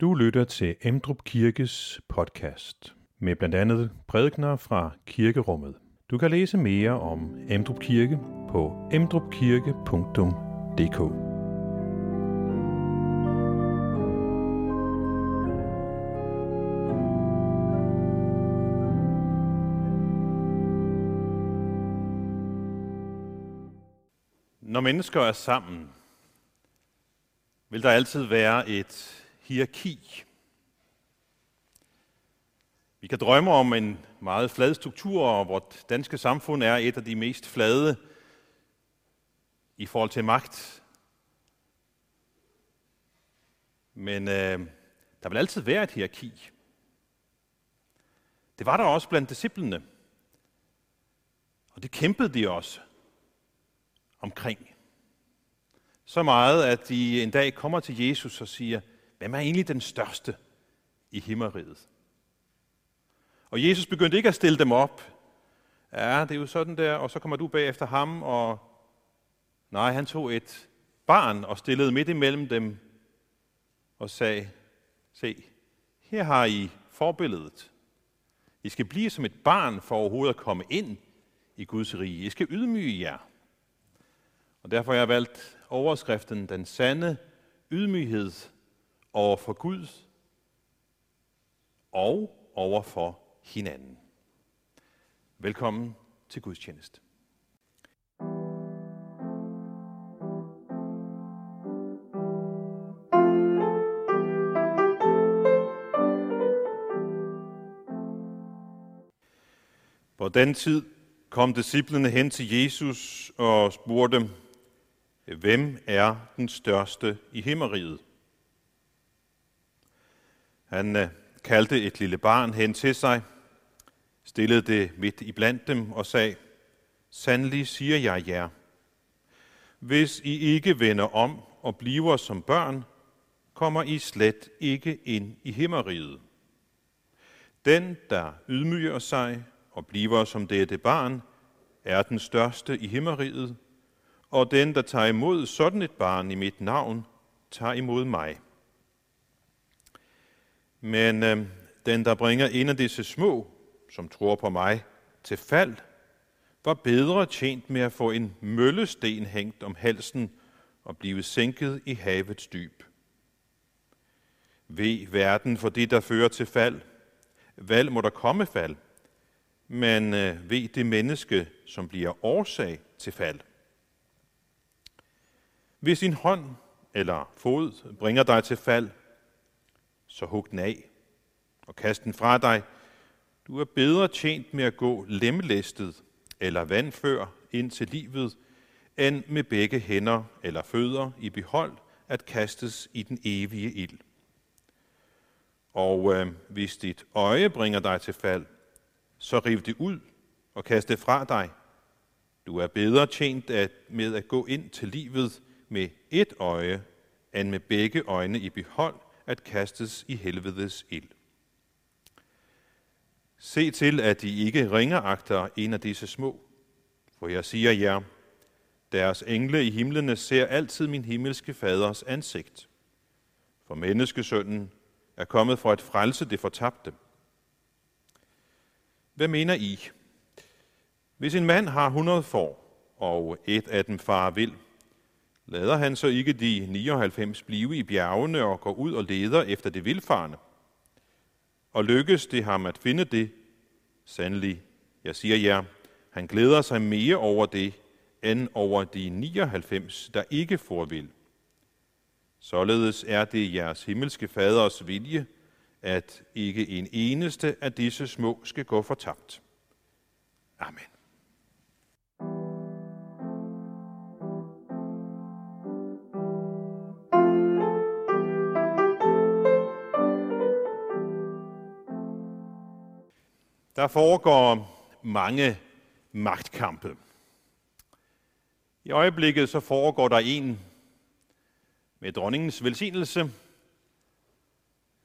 Du lytter til Emdrup Kirkes podcast med blandt andet prædikener fra kirkerummet. Du kan læse mere om Emdrup Kirke på emdrupkirke.dk. Når mennesker er sammen, vil der altid være et hierarki. Vi kan drømme om en meget flad struktur, og vort danske samfund er et af de mest flade i forhold til magt. Men der vil altid være et hierarki. Det var der også blandt disciplene, og det kæmpede de også omkring. Så meget, at de en dag kommer til Jesus og siger, hvem er egentlig den største i himmeriget? Og Jesus begyndte ikke at stille dem op. Ja, det er jo sådan der, og så kommer du bagefter ham, og nej, han tog et barn og stillede midt imellem dem og sagde, se, her har I forbilledet. I skal blive som et barn for overhovedet at komme ind i Guds rige. I skal ydmyge jer. Og derfor har jeg valgt overskriften, den sande ydmyghed over for Gud og over for hinanden. Velkommen til gudstjeneste. På den tid kom disciplene hen til Jesus og spurgte, hvem er den største i himmeriget? Han kaldte et lille barn hen til sig, stillede det midt iblandt dem og sagde, sandelig siger jeg jer, hvis I ikke vender om og bliver som børn, kommer I slet ikke ind i himmeriget. Den, der ydmyger sig og bliver som dette barn, er den største i himmeriget, og den, der tager imod sådan et barn i mit navn, tager imod mig. Men den, der bringer en af disse små, som tror på mig, til fald, var bedre tjent med at få en møllesten hængt om halsen og blive sænket i havets dyb. Ve verden for det, der fører til fald. Valg må der komme fald, men ve det menneske, som bliver årsag til fald. Hvis din hånd eller fod bringer dig til fald, så hug den af og kast den fra dig. Du er bedre tjent med at gå lemlæstet eller vandfør ind til livet, end med begge hænder eller fødder i behold at kastes i den evige ild. Og hvis dit øje bringer dig til fald, så riv det ud og kast det fra dig. Du er bedre tjent med at gå ind til livet med et øje, end med begge øjne i behold, at kastes i helvedes ild. Se til, at I ikke ringeagter en af disse små, for jeg siger jer, deres engle i himlene ser altid min himmelske faders ansigt, for menneskesønnen er kommet for at frelse det fortabte. Hvad mener I? Hvis en mand har 100 får, og et af dem farer vild, lader han så ikke de 99 blive i bjergene og går ud og leder efter det vildfarne? Og lykkes det ham at finde det? Sandelig, jeg siger jer, han glæder sig mere over det, end over de 99, der ikke får vild. Således er det jeres himmelske faders vilje, at ikke en eneste af disse små skal gå fortabt. Amen. Der foregår mange magtkampe. I øjeblikket så foregår der en med dronningens velsignelse.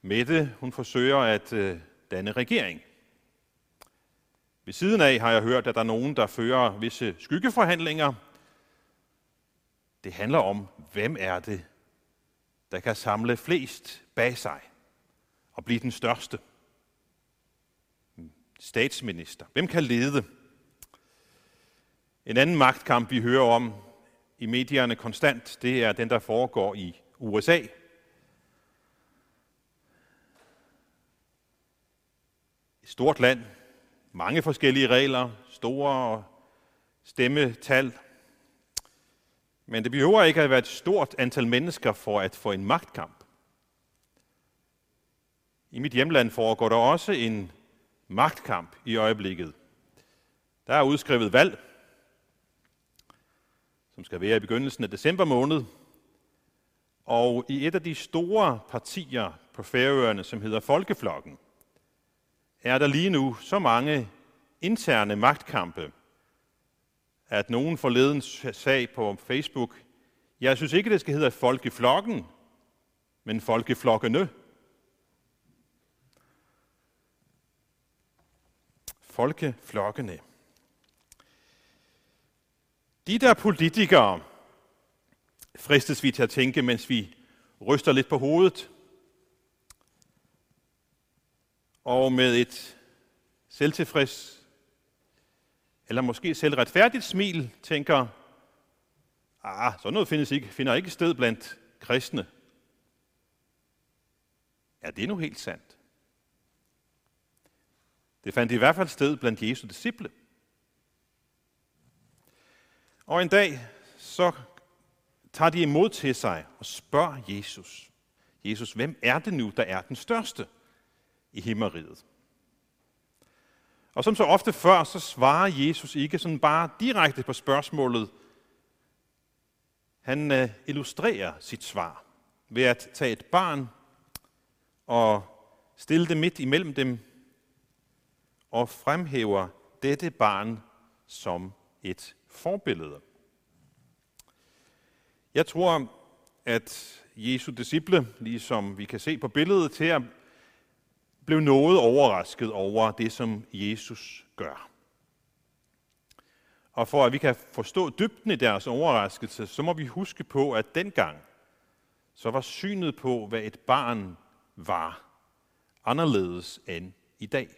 Mette, hun forsøger at danne regering. Ved siden af har jeg hørt, at der er nogen, der fører visse skyggeforhandlinger. Det handler om, hvem er det, der kan samle flest bag sig. og blive den største? Statsminister. Hvem kan lede? En anden magtkamp, vi hører om i medierne konstant, det er den, der foregår i USA. Et stort land, mange forskellige regler, store stemmetal. Men det behøver ikke at være et stort antal mennesker for at få en magtkamp. I mit hjemland foregår der også en magtkamp i øjeblikket. Der er udskrevet valg, som skal være i begyndelsen af december måned. Og i et af de store partier på Færøerne, som hedder Folkeflokken, er der lige nu så mange interne magtkampe, at nogen forleden sag på Facebook, jeg synes ikke, det skal hedde Folkeflokken, men Folkeflokkene. Folkeflokkene. De der politikere, fristes vi til at tænke, mens vi ryster lidt på hovedet. Og med et selvtilfreds, eller måske selvretfærdigt smil, tænker, sådan noget finder ikke sted blandt kristne. Er det nu helt sandt? Det fandt i hvert fald sted blandt Jesu disciple. Og en dag, så tager de imod til sig og spørger Jesus. Jesus, hvem er det nu, der er den største i himmeriget? Og som så ofte før, så svarer Jesus ikke sådan bare direkte på spørgsmålet. Han illustrerer sit svar ved at tage et barn og stille det midt imellem dem og fremhæver dette barn som et forbillede. Jeg tror, at Jesu disciple, ligesom vi kan se på billedet her, blev noget overrasket over det, som Jesus gør. Og for at vi kan forstå dybden i deres overraskelse, så må vi huske på, at dengang så var synet på, hvad et barn var, anderledes end i dag.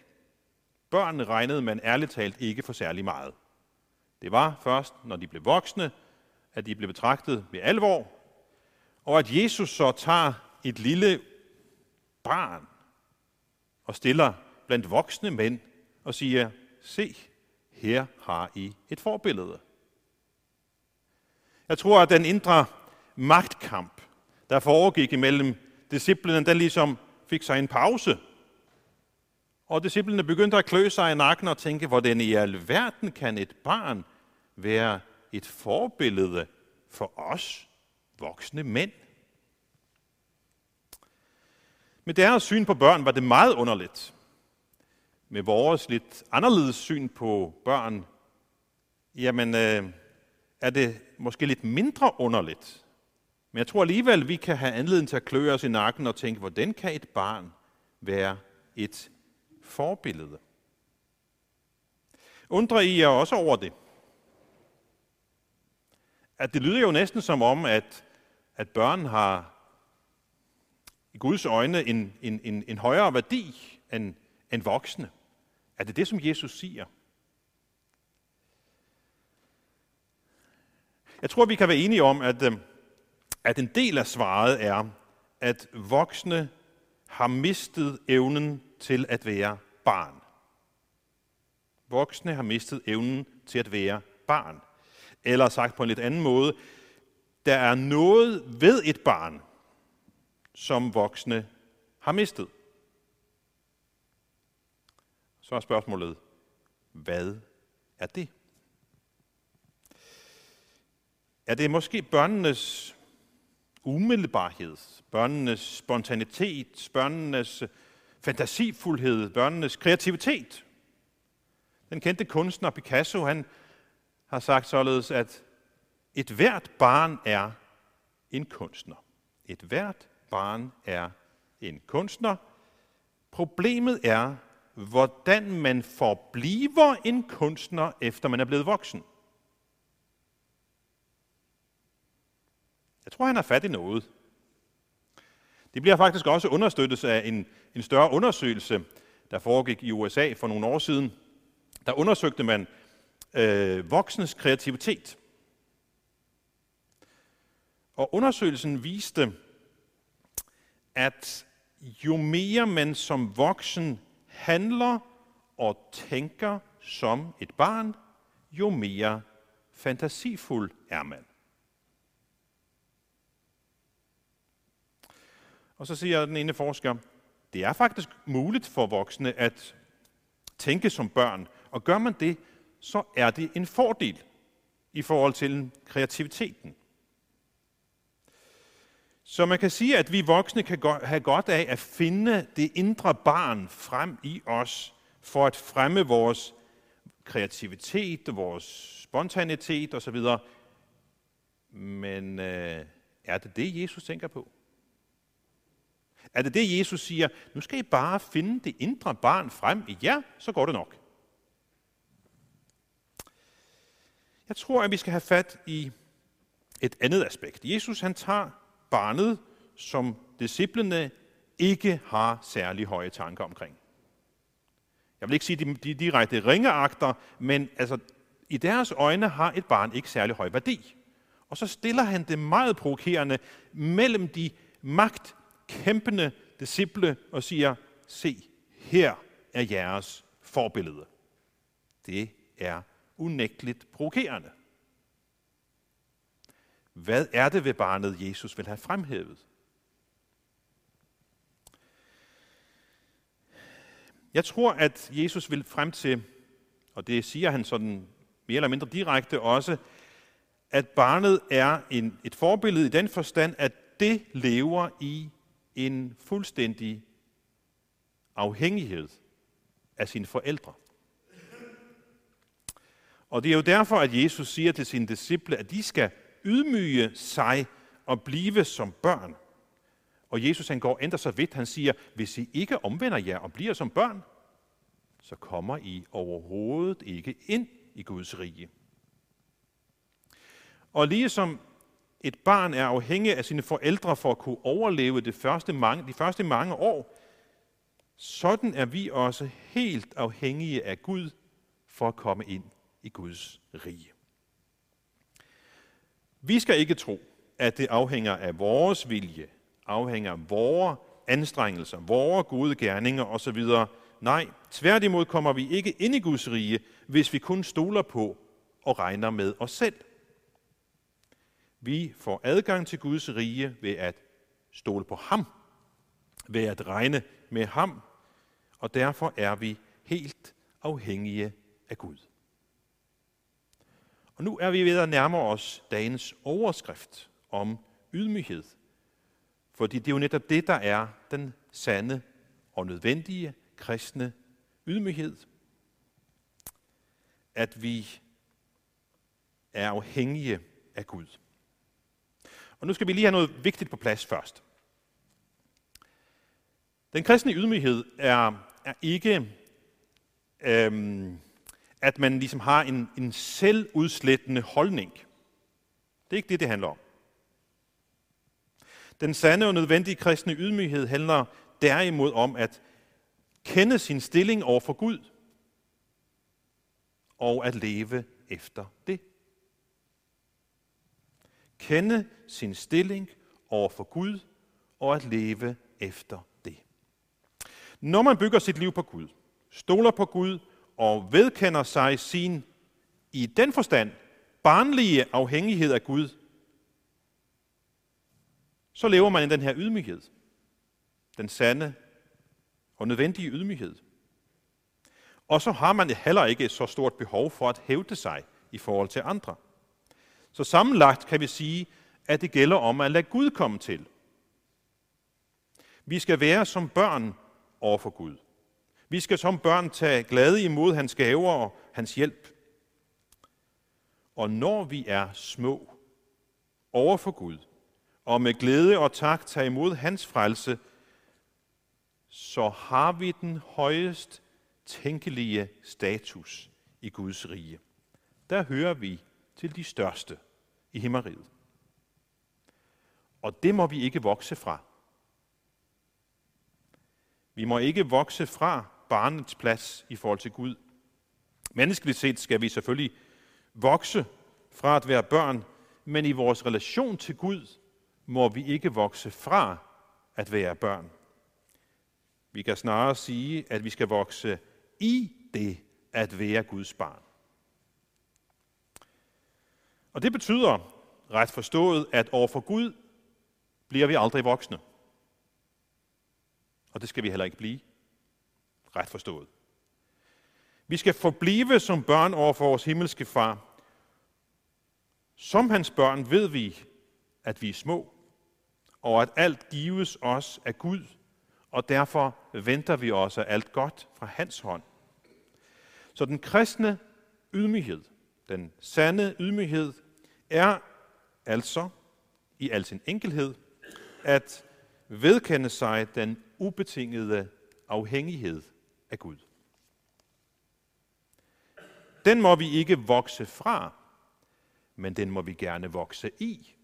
Børn regnede man ærligt talt ikke for særlig meget. Det var først, når de blev voksne, at de blev betragtet med alvor, og at Jesus så tager et lille barn og stiller blandt voksne mænd og siger, se, her har I et forbillede. Jeg tror, at den indre magtkamp, der foregik imellem disciplene, den ligesom fik sig en pause, og disciplene begyndte at klø sig i nakken og tænke, hvordan i alverden kan et barn være et forbillede for os voksne mænd? Med deres syn på børn var det meget underligt. Med vores lidt anderledes syn på børn, jamen er det måske lidt mindre underligt. Men jeg tror alligevel, vi kan have anledning til at klø os i nakken og tænke, hvordan kan et barn være et forbillede? Undrer I jer også over det? At det lyder jo næsten som om, at børn har i Guds øjne en højere værdi end voksne. Er det det, som Jesus siger? Jeg tror, vi kan være enige om, at en del af svaret er, at voksne har mistet evnen til at være barn. Voksne har mistet evnen til at være barn. Eller sagt på en lidt anden måde, der er noget ved et barn, som voksne har mistet. Så er spørgsmålet, hvad er det? Er det måske børnenes umiddelbarhed, børnenes spontanitet, børnenes fantasifuldhed, børnenes kreativitet? Den kendte kunstner Picasso, han har sagt således, at et hvert barn er en kunstner. Et hvert barn er en kunstner. Problemet er, hvordan man forbliver en kunstner, efter man er blevet voksen. Jeg tror, han har fat i noget. Det bliver faktisk også understøttet af en større undersøgelse, der foregik i USA for nogle år siden. Der undersøgte man voksnes kreativitet. Og undersøgelsen viste, at jo mere man som voksen handler og tænker som et barn, jo mere fantasifuld er man. Og så siger den ene forsker, det er faktisk muligt for voksne at tænke som børn, og gør man det, så er det en fordel i forhold til kreativiteten. Så man kan sige, at vi voksne kan have godt af at finde det indre barn frem i os, for at fremme vores kreativitet, vores spontanitet osv. Men er det det, Jesus tænker på? Er det det, Jesus siger, nu skal I bare finde det indre barn frem i jer, så går det nok? Jeg tror, at vi skal have fat i et andet aspekt. Jesus, han tager barnet, som disciplene ikke har særlig høje tanker omkring. Jeg vil ikke sige, at de direkte ringeagter, men altså, i deres øjne har et barn ikke særlig høj værdi. Og så stiller han det meget provokerende mellem de magtkæmpende disciple og siger, se, her er jeres forbillede. Det er unægteligt provokerende. Hvad er det ved barnet, Jesus vil have fremhævet? Jeg tror, at Jesus vil frem til, og det siger han sådan mere eller mindre direkte også, at barnet er et forbillede i den forstand, at det lever i en fuldstændig afhængighed af sine forældre. Og det er jo derfor, at Jesus siger til sine disciple, at de skal ydmyge sig og blive som børn. Og Jesus, han går endda så vidt, han siger, hvis I ikke omvender jer og bliver som børn, så kommer I overhovedet ikke ind i Guds rige. Og ligesom et barn er afhængig af sine forældre for at kunne overleve de første mange år, sådan er vi også helt afhængige af Gud for at komme ind i Guds rige. Vi skal ikke tro, at det afhænger af vores vilje, afhænger af vores anstrengelser, vores gode gerninger osv. Nej, tværtimod kommer vi ikke ind i Guds rige, hvis vi kun stoler på og regner med os selv. Vi får adgang til Guds rige ved at stole på ham, ved at regne med ham, og derfor er vi helt afhængige af Gud. Og nu er vi ved at nærme os dagens overskrift om ydmyghed. Fordi det er jo netop det, der er den sande og nødvendige kristne ydmyghed. At vi er afhængige af Gud. Og nu skal vi lige have noget vigtigt på plads først. Den kristne ydmyghed er ikke at man ligesom har en selvudslættende holdning. Det er ikke det, det handler om. Den sande og nødvendige kristne ydmyghed handler derimod om at kende sin stilling over for Gud og at leve efter det. Kende sin stilling over for Gud og at leve efter det. Når man bygger sit liv på Gud, stoler på Gud og vedkender sig sin, i den forstand, barnlige afhængighed af Gud, så lever man i den her ydmyghed. Den sande og nødvendige ydmyghed. Og så har man heller ikke så stort behov for at hævde sig i forhold til andre. Så sammenlagt kan vi sige, at det gælder om at lade Gud komme til. Vi skal være som børn overfor Gud. Vi skal som børn tage glade imod hans gaver og hans hjælp. Og når vi er små over for Gud, og med glæde og tak tage imod hans frelse, så har vi den højest tænkelige status i Guds rige. Der hører vi til de største i himmeriget. Og det må vi ikke vokse fra. Vi må ikke vokse fra barnets plads i forhold til Gud. Menneskeligt set skal vi selvfølgelig vokse fra at være børn, men i vores relation til Gud må vi ikke vokse fra at være børn. Vi kan snarere sige, at vi skal vokse i det at være Guds barn. Og det betyder, ret forstået, at overfor Gud bliver vi aldrig voksne. Og det skal vi heller ikke blive. Ret forstået. Vi skal forblive som børn overfor vores himmelske far. Som hans børn ved vi, at vi er små, og at alt gives os af Gud, og derfor venter vi også alt godt fra hans hånd. Så den kristne ydmyghed, den sande ydmyghed, er altså i al sin enkelhed at vedkende sig den ubetingede afhængighed af Gud. Den må vi ikke vokse fra, men den må vi gerne vokse i.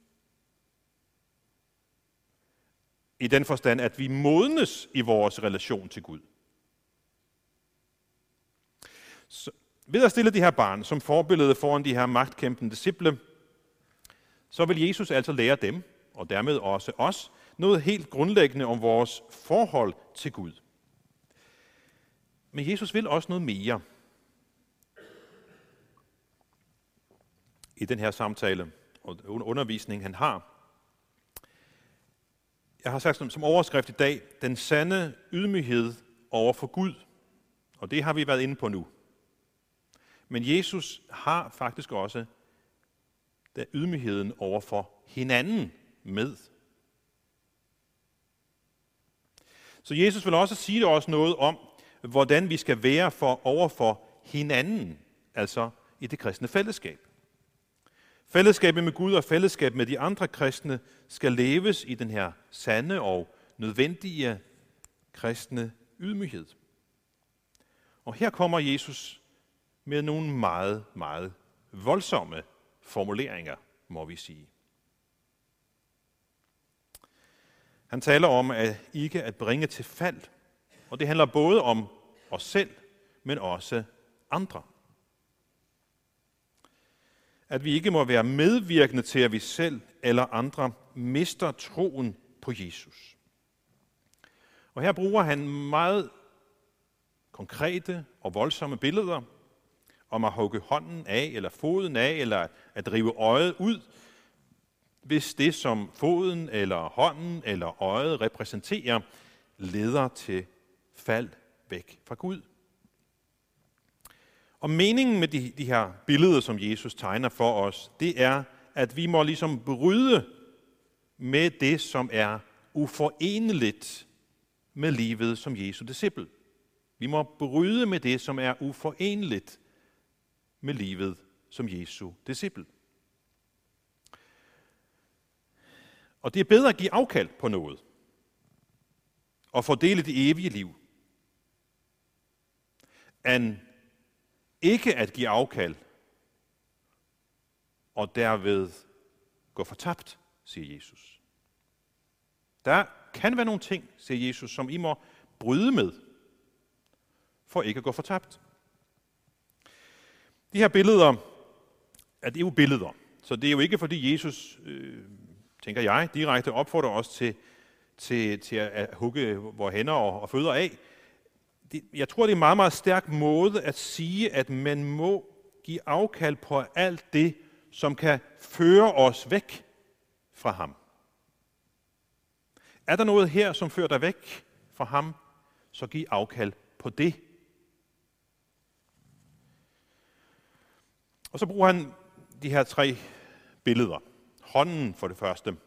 I den forstand, at vi modnes i vores relation til Gud. Så ved at stille de her barn som forbillede foran de her magtkæmpende disciple, så vil Jesus altså lære dem, og dermed også os, noget helt grundlæggende om vores forhold til Gud. Men Jesus vil også noget mere. I den her samtale og undervisning, han har. Jeg har sagt som overskrift i dag, den sande ydmyghed over for Gud. Og det har vi været inde på nu. Men Jesus har faktisk også ydmygheden over for hinanden med. Så Jesus vil også sige os noget om, hvordan vi skal være overfor hinanden, altså i det kristne fællesskab. Fællesskabet med Gud og fællesskab med de andre kristne skal leves i den her sande og nødvendige kristne ydmyghed. Og her kommer Jesus med nogle meget, meget voldsomme formuleringer, må vi sige. Han taler om at ikke at bringe til fald, og det handler både om os selv, men også andre. At vi ikke må være medvirkende til, at vi selv eller andre mister troen på Jesus. Og her bruger han meget konkrete og voldsomme billeder om at hugge hånden af, eller foden af, eller at rive øjet ud, hvis det, som foden, eller hånden, eller øjet repræsenterer, leder til fald væk fra Gud. Og meningen med de her billeder, som Jesus tegner for os, det er, at vi må ligesom bryde med det, som er uforeneligt med livet som Jesu disciple. Vi må bryde med det, som er uforeneligt med livet som Jesu disciple. Og det er bedre at give afkald på noget og fordele det evige liv, end ikke at give afkald og derved gå fortabt, siger Jesus. Der kan være nogle ting, siger Jesus, som I må bryde med, for ikke at gå fortabt. De her billeder, det er jo billeder, så det er jo ikke fordi Jesus, tænker jeg, direkte opfordrer os til at hugge vores hænder og fødder af. Jeg tror, det er en meget, meget stærk måde at sige, at man må give afkald på alt det, som kan føre os væk fra ham. Er der noget her, som fører dig væk fra ham, så giv afkald på det. Og så bruger han de her tre billeder. Hånden for det første.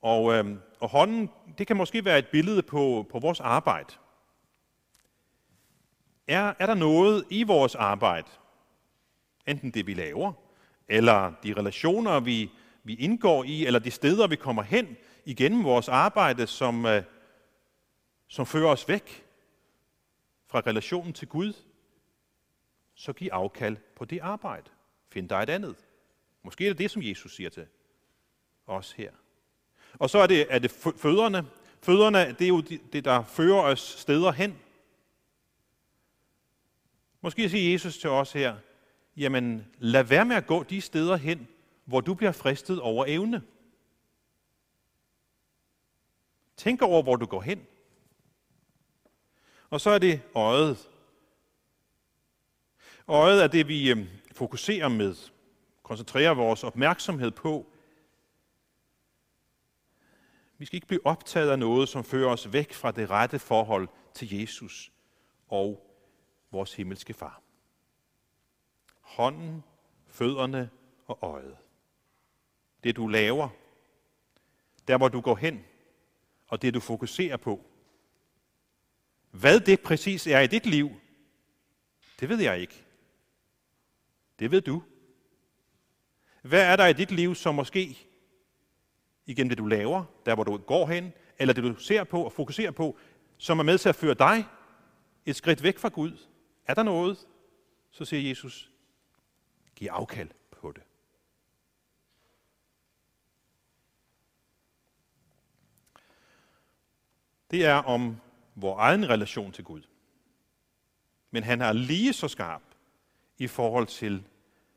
Og hånden, det kan måske være et billede på vores arbejde. Er der noget i vores arbejde, enten det vi laver, eller de relationer vi indgår i, eller de steder vi kommer hen igennem vores arbejde, som fører os væk fra relationen til Gud, så giv afkald på det arbejde. Find dig et andet. Måske er det det, som Jesus siger til os her. Og så er det fødderne, Fødderne, det er jo det, der fører os steder hen. Måske siger Jesus til os her, jamen lad være med at gå de steder hen, hvor du bliver fristet over evne. Tænk over, hvor du går hen. Og så er det øjet. Øjet er det, vi fokuserer med, koncentrerer vores opmærksomhed på. Vi skal ikke blive optaget af noget, som fører os væk fra det rette forhold til Jesus og vores himmelske far. Hånden, fødderne og øjet. Det du laver, der hvor du går hen, og det du fokuserer på. Hvad det præcis er i dit liv, det ved jeg ikke. Det ved du. Hvad er der i dit liv, som måske igennem det du laver, der hvor du går hen, eller det du ser på og fokuserer på, som er med til at føre dig et skridt væk fra Gud? Er der noget? Så siger Jesus, giv afkald på det. Det er om vores egen relation til Gud. Men han er lige så skarp i forhold til,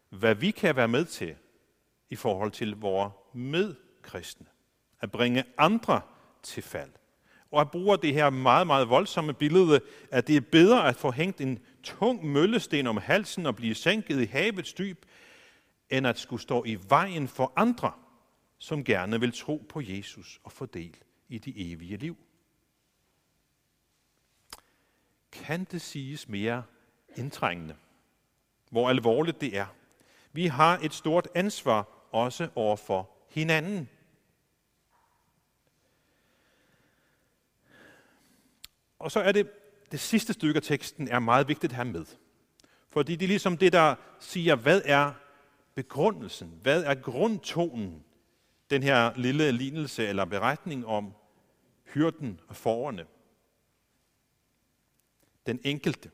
hvad vi kan være med til, i forhold til vores medkristne. At bringe andre til fald. Og at bruge det her meget, meget voldsomme billede, at det er bedre at få hængt en tung møllesten om halsen og blive sænket i havets dyb, end at skulle stå i vejen for andre, som gerne vil tro på Jesus og få del i det evige liv. Kan det siges mere indtrængende, hvor alvorligt det er? Vi har et stort ansvar også over for hinanden. Og så er det sidste stykke af teksten er meget vigtigt at have med. Fordi det er ligesom det, der siger, hvad er begrundelsen? Hvad er grundtonen? Den her lille lignelse eller beretning om hyrden og fårene. Den enkelte.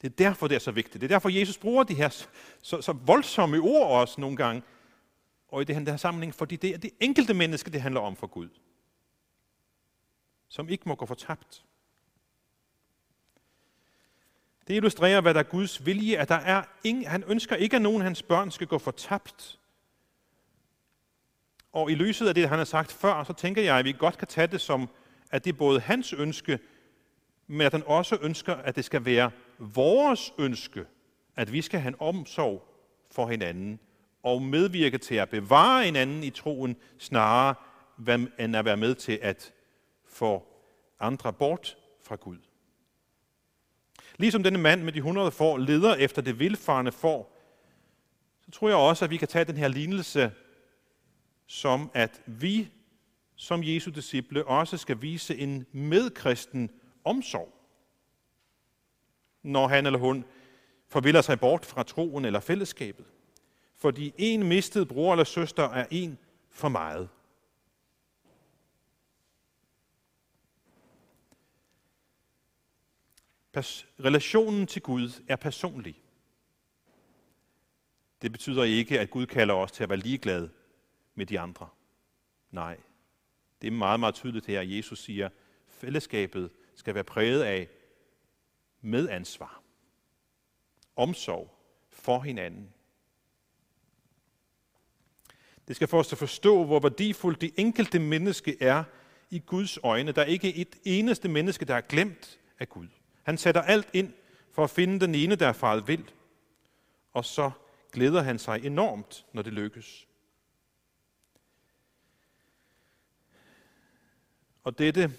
Det er derfor, det er så vigtigt. Det er derfor, Jesus bruger de her så voldsomme ord også nogle gange, og i den her sammenhæng, fordi det er det enkelte menneske, det handler om for Gud, som ikke må gå fortabt. Det illustrerer, hvad der er Guds vilje, at der er ingen, han ønsker ikke, at nogen af hans børn skal gå fortabt. Og i lyset af det, han har sagt før, så tænker jeg, at vi godt kan tage det som, at det er både hans ønske, men at han også ønsker, at det skal være vores ønske, at vi skal have en omsorg for hinanden og medvirke til at bevare hinanden i troen, snarere end at være med til at få andre bort fra Gud. Ligesom denne mand med de 100 får leder efter det vildfarne får, så tror jeg også, at vi kan tage den her lignelse som at vi som Jesu disciple også skal vise en medkristen omsorg, når han eller hun forviller sig bort fra troen eller fællesskabet. Fordi en mistet bror eller søster er en for meget. Relationen til Gud er personlig. Det betyder ikke, at Gud kalder os til at være ligeglade med de andre. Nej. Det er meget, meget tydeligt her, at Jesus siger, at fællesskabet skal være præget af medansvar, omsorg for hinanden. Det skal få os til at forstå, hvor værdifuldt det enkelte menneske er i Guds øjne. Der er ikke et eneste menneske, der er glemt af Gud. Han sætter alt ind for at finde den ene, der er faret vildt, og så glæder han sig enormt, når det lykkes. Og dette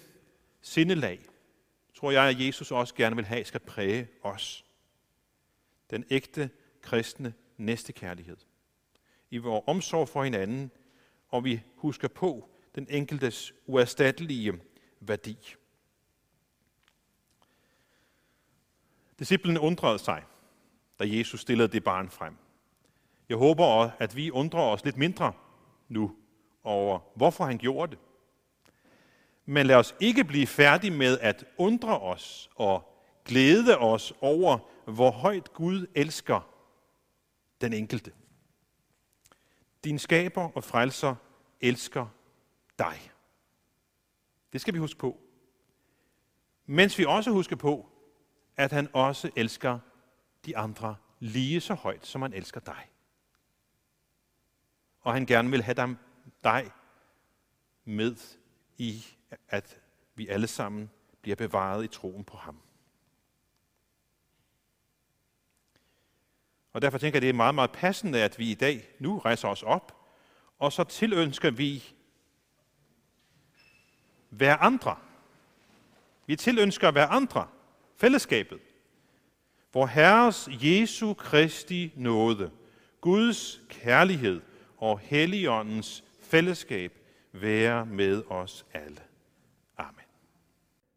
sindelag, tror jeg, at Jesus også gerne vil have, skal præge os. Den ægte kristne næstekærlighed. I vores omsorg for hinanden, og vi husker på den enkeltes uerstattelige værdi. Disciplene undrede sig, da Jesus stillede det barn frem. Jeg håber, at vi undrer os lidt mindre nu over, hvorfor han gjorde det. Men lad os ikke blive færdige med at undre os og glæde os over, hvor højt Gud elsker den enkelte. Din skaber og frelser elsker dig. Det skal vi huske på. Mens vi også husker på, at han også elsker de andre lige så højt, som han elsker dig. Og han gerne vil have dig med i, at vi alle sammen bliver bevaret i troen på ham. Og derfor tænker jeg, det er meget, meget passende, at vi i dag nu rejser os op, og så tilønsker vi hver andre. Vi tilønsker hver andre fællesskabet. Vor Herres Jesu Kristi nåde, Guds kærlighed og Helligåndens fællesskab være med os alle. Amen.